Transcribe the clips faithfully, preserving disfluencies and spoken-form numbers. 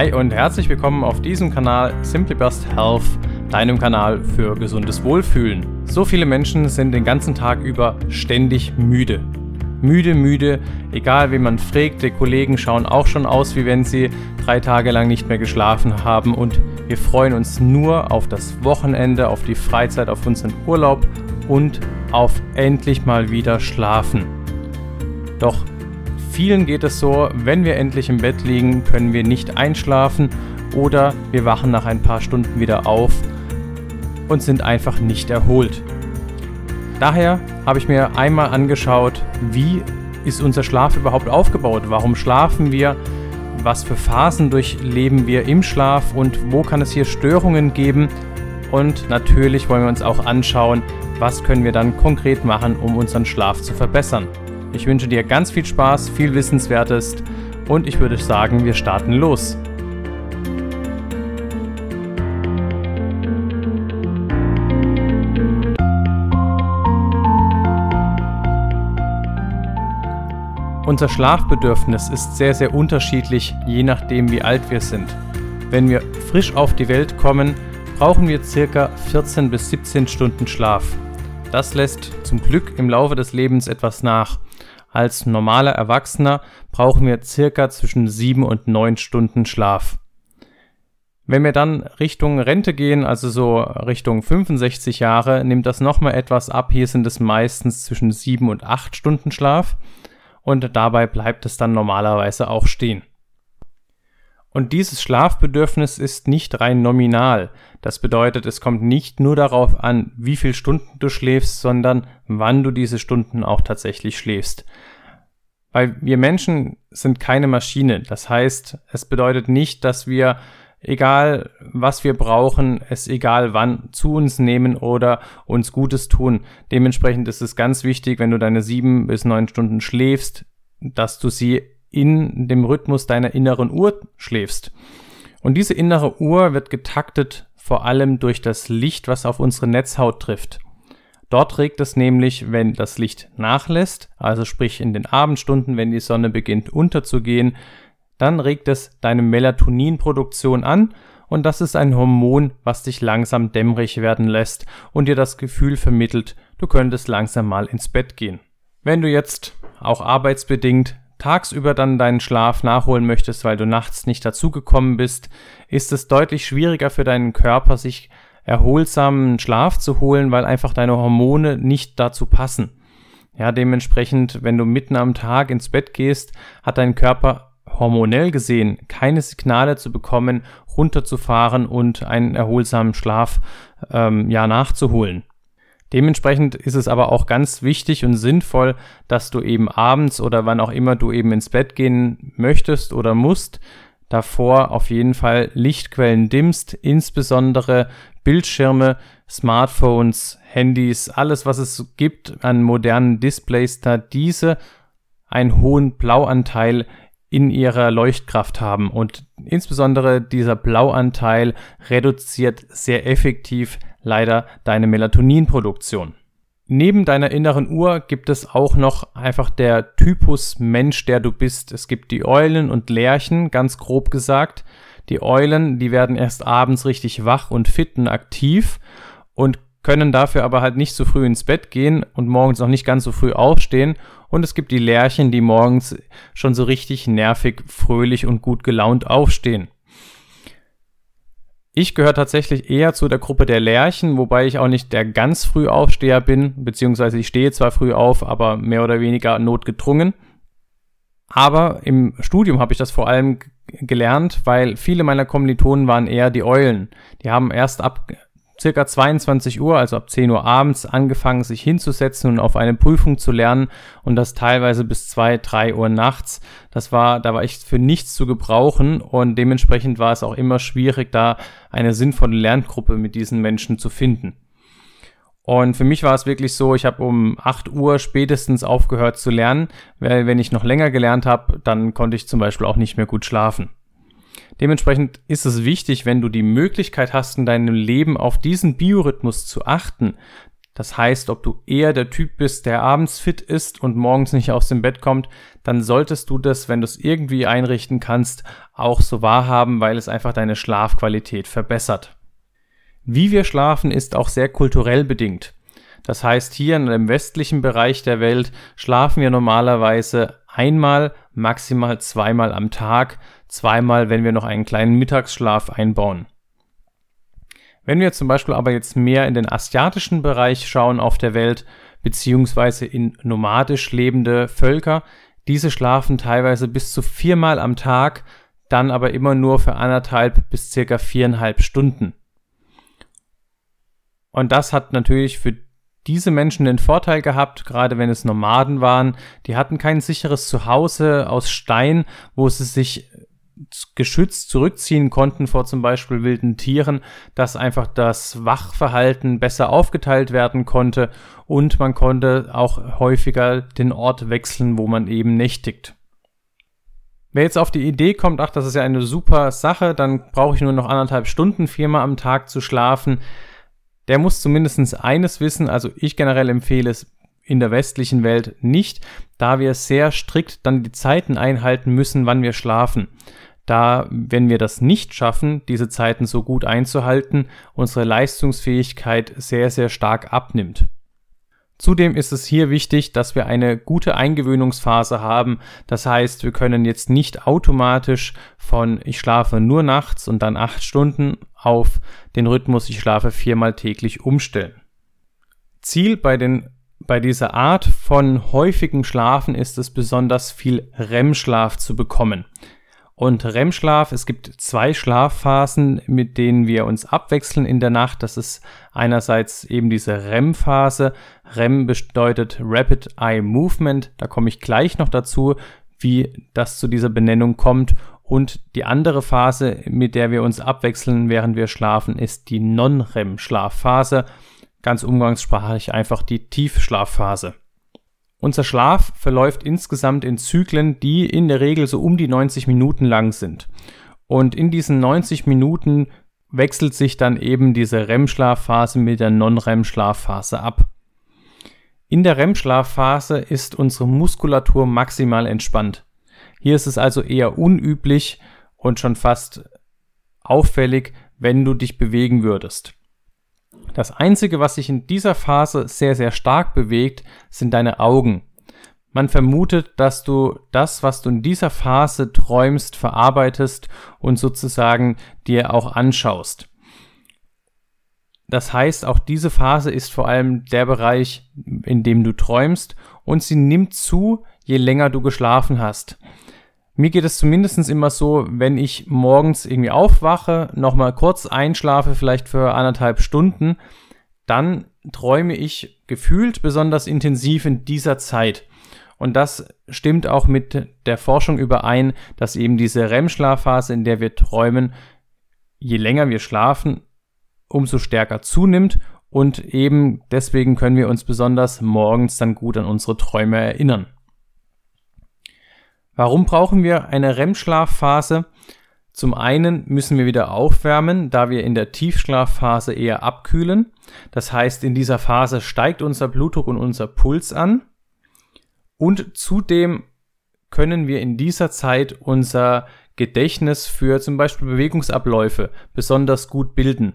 Hi und herzlich willkommen auf diesem Kanal Simply Best Health, deinem Kanal für gesundes Wohlfühlen. So viele Menschen sind den ganzen Tag über ständig müde. Müde, müde, egal wen man fragt, die Kollegen schauen auch schon aus, wie wenn sie drei Tage lang nicht mehr geschlafen haben und wir freuen uns nur auf das Wochenende, auf die Freizeit, auf unseren Urlaub und auf endlich mal wieder schlafen. Doch vielen geht es so, wenn wir endlich im Bett liegen, können wir nicht einschlafen oder wir wachen nach ein paar Stunden wieder auf und sind einfach nicht erholt. Daher habe ich mir einmal angeschaut, wie ist unser Schlaf überhaupt aufgebaut, warum schlafen wir, was für Phasen durchleben wir im Schlaf und wo kann es hier Störungen geben. Und natürlich wollen wir uns auch anschauen, was können wir dann konkret machen, um unseren Schlaf zu verbessern. Ich wünsche dir ganz viel Spaß, viel Wissenswertes und ich würde sagen, wir starten los. Unser Schlafbedürfnis ist sehr, sehr unterschiedlich, je nachdem wie alt wir sind. Wenn wir frisch auf die Welt kommen, brauchen wir ca. vierzehn bis siebzehn Stunden Schlaf. Das lässt zum Glück im Laufe des Lebens etwas nach. Als normaler Erwachsener brauchen wir circa zwischen sieben und neun Stunden Schlaf. Wenn wir dann Richtung Rente gehen, also so Richtung fünfundsechzig Jahre, nimmt das nochmal etwas ab. Hier sind es meistens zwischen sieben und acht Stunden Schlaf und dabei bleibt es dann normalerweise auch stehen. Und dieses Schlafbedürfnis ist nicht rein nominal. Das bedeutet, es kommt nicht nur darauf an, wie viele Stunden du schläfst, sondern wann du diese Stunden auch tatsächlich schläfst. Weil wir Menschen sind keine Maschine. Das heißt, es bedeutet nicht, dass wir, egal was wir brauchen, es egal wann zu uns nehmen oder uns Gutes tun. Dementsprechend ist es ganz wichtig, wenn du deine sieben bis neun Stunden schläfst, dass du sie in dem Rhythmus deiner inneren Uhr schläfst. Und diese innere Uhr wird getaktet vor allem durch das Licht, was auf unsere Netzhaut trifft. Dort regt es nämlich, wenn das Licht nachlässt, also sprich in den Abendstunden, wenn die Sonne beginnt unterzugehen, dann regt es deine Melatoninproduktion an und das ist ein Hormon, was dich langsam dämmerig werden lässt und dir das Gefühl vermittelt, du könntest langsam mal ins Bett gehen. Wenn du jetzt auch arbeitsbedingt tagsüber dann deinen Schlaf nachholen möchtest, weil du nachts nicht dazugekommen bist, ist es deutlich schwieriger für deinen Körper, sich erholsamen Schlaf zu holen, weil einfach deine Hormone nicht dazu passen. Ja, dementsprechend, wenn du mitten am Tag ins Bett gehst, hat dein Körper hormonell gesehen keine Signale zu bekommen, runterzufahren und einen erholsamen Schlaf ähm, ja, nachzuholen. Dementsprechend ist es aber auch ganz wichtig und sinnvoll, dass du eben abends oder wann auch immer du eben ins Bett gehen möchtest oder musst, davor auf jeden Fall Lichtquellen dimmst, insbesondere Bildschirme, Smartphones, Handys, alles was es gibt an modernen Displays, da diese einen hohen Blauanteil in ihrer Leuchtkraft haben und insbesondere dieser Blauanteil reduziert sehr effektiv leider deine Melatoninproduktion. Neben deiner inneren Uhr gibt es auch noch einfach der Typus Mensch, der du bist. Es gibt die Eulen und Lerchen, ganz grob gesagt. Die Eulen, die werden erst abends richtig wach und fit und aktiv und können dafür aber halt nicht so früh ins Bett gehen und morgens noch nicht ganz so früh aufstehen. Und es gibt die Lerchen, die morgens schon so richtig nervig, fröhlich und gut gelaunt aufstehen. Ich gehöre tatsächlich eher zu der Gruppe der Lerchen, wobei ich auch nicht der ganz Frühaufsteher bin, beziehungsweise ich stehe zwar früh auf, aber mehr oder weniger notgedrungen. Aber im Studium habe ich das vor allem gelernt, weil viele meiner Kommilitonen waren eher die Eulen. Die haben erst ab ca. zweiundzwanzig Uhr, also ab zehn Uhr abends, angefangen, sich hinzusetzen und auf eine Prüfung zu lernen und das teilweise bis zwei, drei Uhr nachts. Das war, da war ich für nichts zu gebrauchen und dementsprechend war es auch immer schwierig, da eine sinnvolle Lerngruppe mit diesen Menschen zu finden. Und für mich war es wirklich so, ich habe um acht Uhr spätestens aufgehört zu lernen, weil wenn ich noch länger gelernt habe, dann konnte ich zum Beispiel auch nicht mehr gut schlafen. Dementsprechend ist es wichtig, wenn du die Möglichkeit hast, in deinem Leben auf diesen Biorhythmus zu achten, Das heißt, ob du eher der Typ bist, der abends fit ist und morgens nicht aus dem Bett kommt, dann solltest du das, wenn du es irgendwie einrichten kannst, auch so wahrhaben, weil es einfach deine Schlafqualität verbessert. Wie wir schlafen, ist auch sehr kulturell bedingt. Das heißt, hier in dem westlichen Bereich der Welt schlafen wir normalerweise einmal, maximal zweimal am Tag, zweimal, wenn wir noch einen kleinen Mittagsschlaf einbauen. Wenn wir zum Beispiel aber jetzt mehr in den asiatischen Bereich schauen auf der Welt, beziehungsweise in nomadisch lebende Völker, diese schlafen teilweise bis zu viermal am Tag, dann aber immer nur für anderthalb bis circa viereinhalb Stunden. Und das hat natürlich für diese Menschen den Vorteil gehabt, gerade wenn es Nomaden waren, die hatten kein sicheres Zuhause aus Stein, wo sie sich geschützt zurückziehen konnten vor zum Beispiel wilden Tieren, dass einfach das Wachverhalten besser aufgeteilt werden konnte und man konnte auch häufiger den Ort wechseln, wo man eben nächtigt. Wer jetzt auf die Idee kommt, ach, das ist ja eine super Sache, dann brauche ich nur noch anderthalb Stunden viermal am Tag zu schlafen, der muss zumindest eines wissen, also ich generell empfehle es in der westlichen Welt nicht, da wir sehr strikt dann die Zeiten einhalten müssen, wann wir schlafen. Da, wenn wir das nicht schaffen, diese Zeiten so gut einzuhalten, unsere Leistungsfähigkeit sehr, sehr stark abnimmt. Zudem ist es hier wichtig, dass wir eine gute Eingewöhnungsphase haben. Das heißt, wir können jetzt nicht automatisch von ich schlafe nur nachts und dann acht Stunden auf den Rhythmus ich schlafe viermal täglich umstellen. Ziel bei den Bei dieser Art von häufigem Schlafen ist es besonders viel R E M-Schlaf zu bekommen. Und R E M-Schlaf, es gibt zwei Schlafphasen, mit denen wir uns abwechseln in der Nacht. Das ist einerseits eben diese R E M-Phase. R E M bedeutet Rapid Eye Movement. Da komme ich gleich noch dazu, wie das zu dieser Benennung kommt. Und die andere Phase, mit der wir uns abwechseln, während wir schlafen, ist die Non-R E M-Schlafphase. Ganz umgangssprachlich einfach die Tiefschlafphase. Unser Schlaf verläuft insgesamt in Zyklen, die in der Regel so um die neunzig Minuten lang sind. Und in diesen neunzig Minuten wechselt sich dann eben diese R E M-Schlafphase mit der Non-R E M-Schlafphase ab. In der R E M-Schlafphase ist unsere Muskulatur maximal entspannt. Hier ist es also eher unüblich und schon fast auffällig, wenn du dich bewegen würdest. Das Einzige, was sich in dieser Phase sehr, sehr stark bewegt, sind deine Augen. Man vermutet, dass du das, was du in dieser Phase träumst, verarbeitest und sozusagen dir auch anschaust. Das heißt, auch diese Phase ist vor allem der Bereich, in dem du träumst, und sie nimmt zu, je länger du geschlafen hast. Mir geht es zumindest immer so, wenn ich morgens irgendwie aufwache, nochmal kurz einschlafe, vielleicht für anderthalb Stunden, dann träume ich gefühlt besonders intensiv in dieser Zeit. Und das stimmt auch mit der Forschung überein, dass eben diese R E M-Schlafphase, in der wir träumen, je länger wir schlafen, umso stärker zunimmt. Und eben deswegen können wir uns besonders morgens dann gut an unsere Träume erinnern. Warum brauchen wir eine R E M-Schlafphase? Zum einen müssen wir wieder aufwärmen, da wir in der Tiefschlafphase eher abkühlen. Das heißt, in dieser Phase steigt unser Blutdruck und unser Puls an. Und zudem können wir in dieser Zeit unser Gedächtnis für zum Beispiel Bewegungsabläufe besonders gut bilden.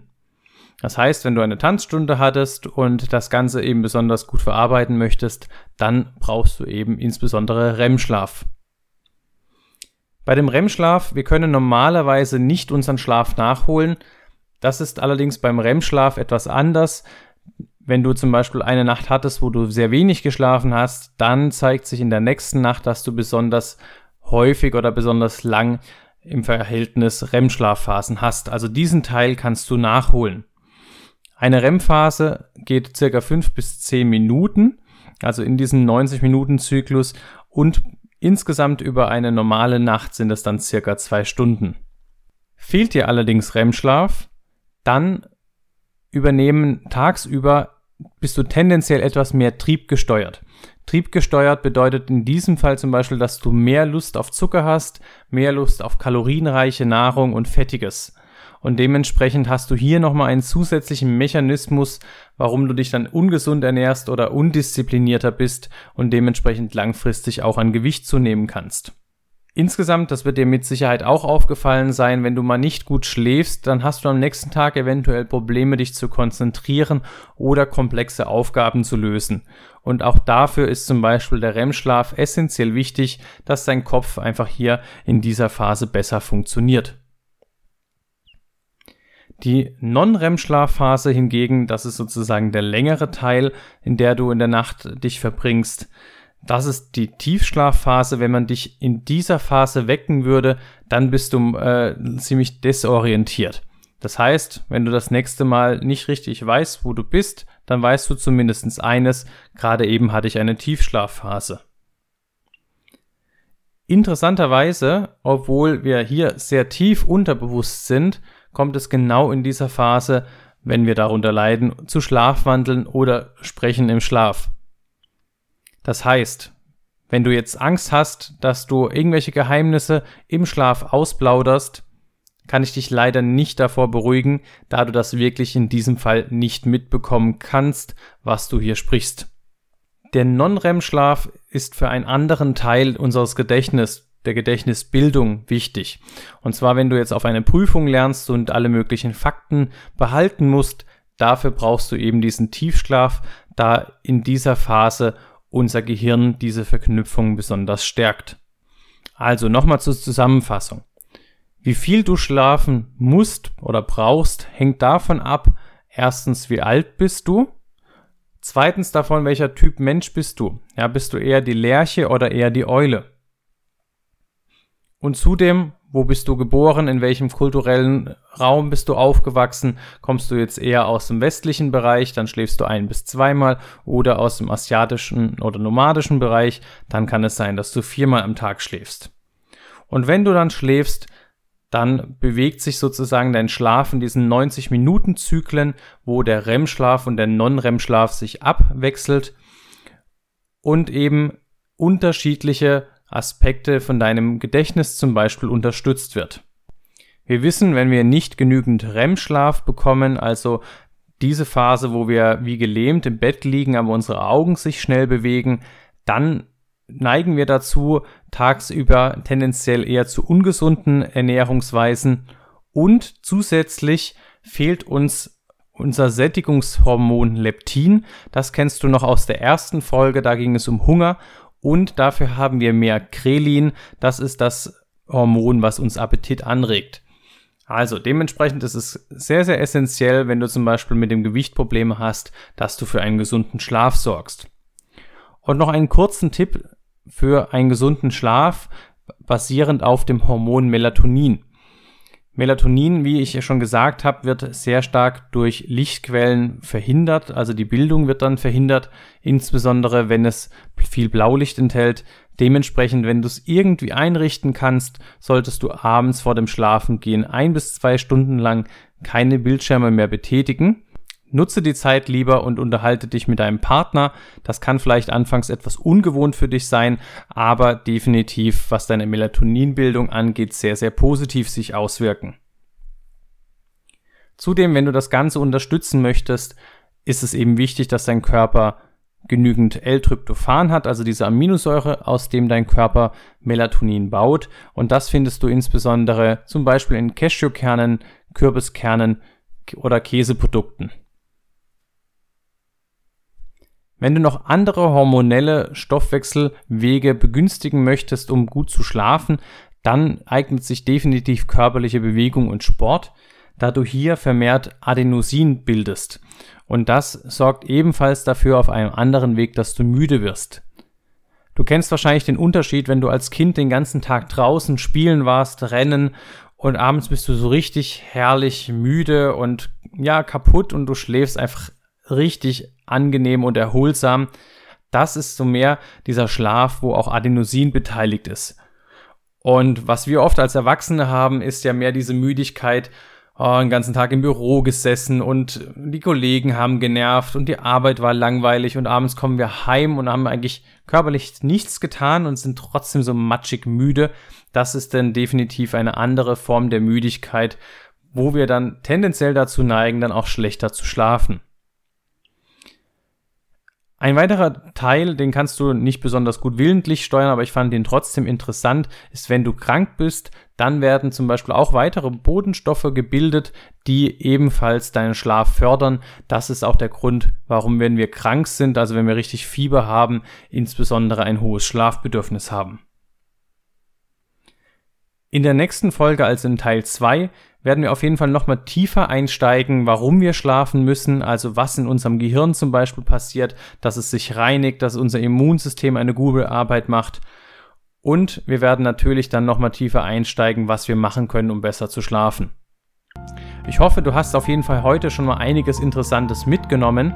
Das heißt, wenn du eine Tanzstunde hattest und das Ganze eben besonders gut verarbeiten möchtest, dann brauchst du eben insbesondere R E M-Schlaf. Bei dem R E M-Schlaf, wir können normalerweise nicht unseren Schlaf nachholen. Das ist allerdings beim R E M-Schlaf etwas anders. Wenn du zum Beispiel eine Nacht hattest, wo du sehr wenig geschlafen hast, dann zeigt sich in der nächsten Nacht, dass du besonders häufig oder besonders lang im Verhältnis R E M-Schlafphasen hast. Also diesen Teil kannst du nachholen. Eine R E M-Phase geht ca. fünf bis zehn Minuten, also in diesem neunzig-Minuten-Zyklus, und insgesamt über eine normale Nacht sind es dann circa zwei Stunden. Fehlt dir allerdings R E M-Schlaf, dann übernehmen tagsüber, bist du tendenziell etwas mehr triebgesteuert. Triebgesteuert bedeutet in diesem Fall zum Beispiel, dass du mehr Lust auf Zucker hast, mehr Lust auf kalorienreiche Nahrung und Fettiges. Und dementsprechend hast du hier nochmal einen zusätzlichen Mechanismus, warum du dich dann ungesund ernährst oder undisziplinierter bist und dementsprechend langfristig auch an Gewicht zunehmen kannst. Insgesamt, das wird dir mit Sicherheit auch aufgefallen sein, wenn du mal nicht gut schläfst, dann hast du am nächsten Tag eventuell Probleme, dich zu konzentrieren oder komplexe Aufgaben zu lösen. Und auch dafür ist zum Beispiel der R E M-Schlaf essentiell wichtig, dass dein Kopf einfach hier in dieser Phase besser funktioniert. Die Non-R E M-Schlafphase hingegen, das ist sozusagen der längere Teil, in der du in der Nacht dich verbringst. Das ist die Tiefschlafphase. Wenn man dich in dieser Phase wecken würde, dann bist du äh, ziemlich desorientiert. Das heißt, wenn du das nächste Mal nicht richtig weißt, wo du bist, dann weißt du zumindest eines: gerade eben hatte ich eine Tiefschlafphase. Interessanterweise, obwohl wir hier sehr tief unterbewusst sind, kommt es genau in dieser Phase, wenn wir darunter leiden, zu Schlafwandeln oder Sprechen im Schlaf. Das heißt, wenn du jetzt Angst hast, dass du irgendwelche Geheimnisse im Schlaf ausplauderst, kann ich dich leider nicht davor beruhigen, da du das wirklich in diesem Fall nicht mitbekommen kannst, was du hier sprichst. Der Non-R E M-Schlaf ist für einen anderen Teil unseres Gedächtnisses, der Gedächtnisbildung, wichtig. Und zwar, wenn du jetzt auf eine Prüfung lernst und alle möglichen Fakten behalten musst, dafür brauchst du eben diesen Tiefschlaf, da in dieser Phase unser Gehirn diese Verknüpfung besonders stärkt. Also nochmal zur Zusammenfassung. Wie viel du schlafen musst oder brauchst, hängt davon ab, erstens, wie alt bist du, zweitens davon, welcher Typ Mensch bist du. Ja, bist du eher die Lerche oder eher die Eule? Und zudem, wo bist du geboren, in welchem kulturellen Raum bist du aufgewachsen, kommst du jetzt eher aus dem westlichen Bereich, dann schläfst du ein- bis zweimal, oder aus dem asiatischen oder nomadischen Bereich, dann kann es sein, dass du viermal am Tag schläfst. Und wenn du dann schläfst, dann bewegt sich sozusagen dein Schlaf in diesen neunzig-Minuten-Zyklen, wo der R E M-Schlaf und der Non-R E M-Schlaf sich abwechselt und eben unterschiedliche Aspekte von deinem Gedächtnis zum Beispiel unterstützt wird. Wir wissen, wenn wir nicht genügend R E M-Schlaf bekommen, also diese Phase, wo wir wie gelähmt im Bett liegen, aber unsere Augen sich schnell bewegen, dann neigen wir dazu, tagsüber tendenziell eher zu ungesunden Ernährungsweisen, und zusätzlich fehlt uns unser Sättigungshormon Leptin. Das kennst du noch aus der ersten Folge, da ging es um Hunger. Und dafür haben wir mehr Ghrelin, das ist das Hormon, was uns Appetit anregt. Also dementsprechend ist es sehr, sehr essentiell, wenn du zum Beispiel mit dem Gewicht Probleme hast, dass du für einen gesunden Schlaf sorgst. Und noch einen kurzen Tipp für einen gesunden Schlaf, basierend auf dem Hormon Melatonin. Melatonin, wie ich schon gesagt habe, wird sehr stark durch Lichtquellen verhindert, also die Bildung wird dann verhindert, insbesondere wenn es viel Blaulicht enthält. Dementsprechend, wenn du es irgendwie einrichten kannst, solltest du abends vor dem Schlafengehen ein bis zwei Stunden lang keine Bildschirme mehr betätigen. Nutze die Zeit lieber und unterhalte dich mit deinem Partner. Das kann vielleicht anfangs etwas ungewohnt für dich sein, aber definitiv, was deine Melatoninbildung angeht, sehr, sehr positiv sich auswirken. Zudem, wenn du das Ganze unterstützen möchtest, ist es eben wichtig, dass dein Körper genügend L-Tryptophan hat, also diese Aminosäure, aus dem dein Körper Melatonin baut. Und das findest du insbesondere zum Beispiel in Cashewkernen, Kürbiskernen oder Käseprodukten. Wenn du noch andere hormonelle Stoffwechselwege begünstigen möchtest, um gut zu schlafen, dann eignet sich definitiv körperliche Bewegung und Sport, da du hier vermehrt Adenosin bildest. Und das sorgt ebenfalls dafür auf einem anderen Weg, dass du müde wirst. Du kennst wahrscheinlich den Unterschied, wenn du als Kind den ganzen Tag draußen spielen warst, rennen, und abends bist du so richtig herrlich müde und ja kaputt und du schläfst einfach richtig angenehm und erholsam. Das ist so mehr dieser Schlaf, wo auch Adenosin beteiligt ist. Und was wir oft als Erwachsene haben, ist ja mehr diese Müdigkeit, oh, den ganzen Tag im Büro gesessen und die Kollegen haben genervt und die Arbeit war langweilig und abends kommen wir heim und haben eigentlich körperlich nichts getan und sind trotzdem so matschig müde. Das ist dann definitiv eine andere Form der Müdigkeit, wo wir dann tendenziell dazu neigen, dann auch schlechter zu schlafen. Ein weiterer Teil, den kannst du nicht besonders gut willentlich steuern, aber ich fand den trotzdem interessant, ist, wenn du krank bist, dann werden zum Beispiel auch weitere Botenstoffe gebildet, die ebenfalls deinen Schlaf fördern. Das ist auch der Grund, warum, wenn wir krank sind, also wenn wir richtig Fieber haben, insbesondere ein hohes Schlafbedürfnis haben. In der nächsten Folge, also in Teil zwei, werden wir auf jeden Fall nochmal tiefer einsteigen, warum wir schlafen müssen, also was in unserem Gehirn zum Beispiel passiert, dass es sich reinigt, dass unser Immunsystem eine gute Arbeit macht. Und wir werden natürlich dann nochmal tiefer einsteigen, was wir machen können, um besser zu schlafen. Ich hoffe, du hast auf jeden Fall heute schon mal einiges Interessantes mitgenommen.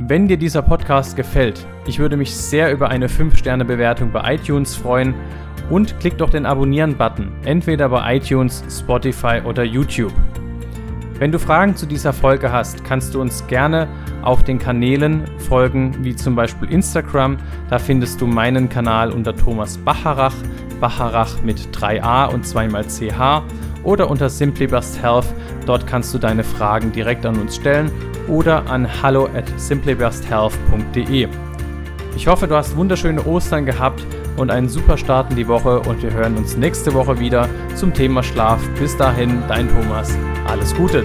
Wenn dir dieser Podcast gefällt, ich würde mich sehr über eine fünf Sterne Bewertung bei iTunes freuen. Und klick doch den Abonnieren-Button, entweder bei iTunes, Spotify oder YouTube. Wenn du Fragen zu dieser Folge hast, kannst du uns gerne auf den Kanälen folgen, wie zum Beispiel Instagram. Da findest du meinen Kanal unter Thomas Bacharach, Bacharach mit drei a und zwei mal c h, oder unter Simply Best Health. Dort kannst du deine Fragen direkt an uns stellen oder an hallo at simplybesthealth punkt de. Ich hoffe, du hast wunderschöne Ostern gehabt und einen super Start in die Woche, und wir hören uns nächste Woche wieder zum Thema Schlaf. Bis dahin, dein Thomas. Alles Gute!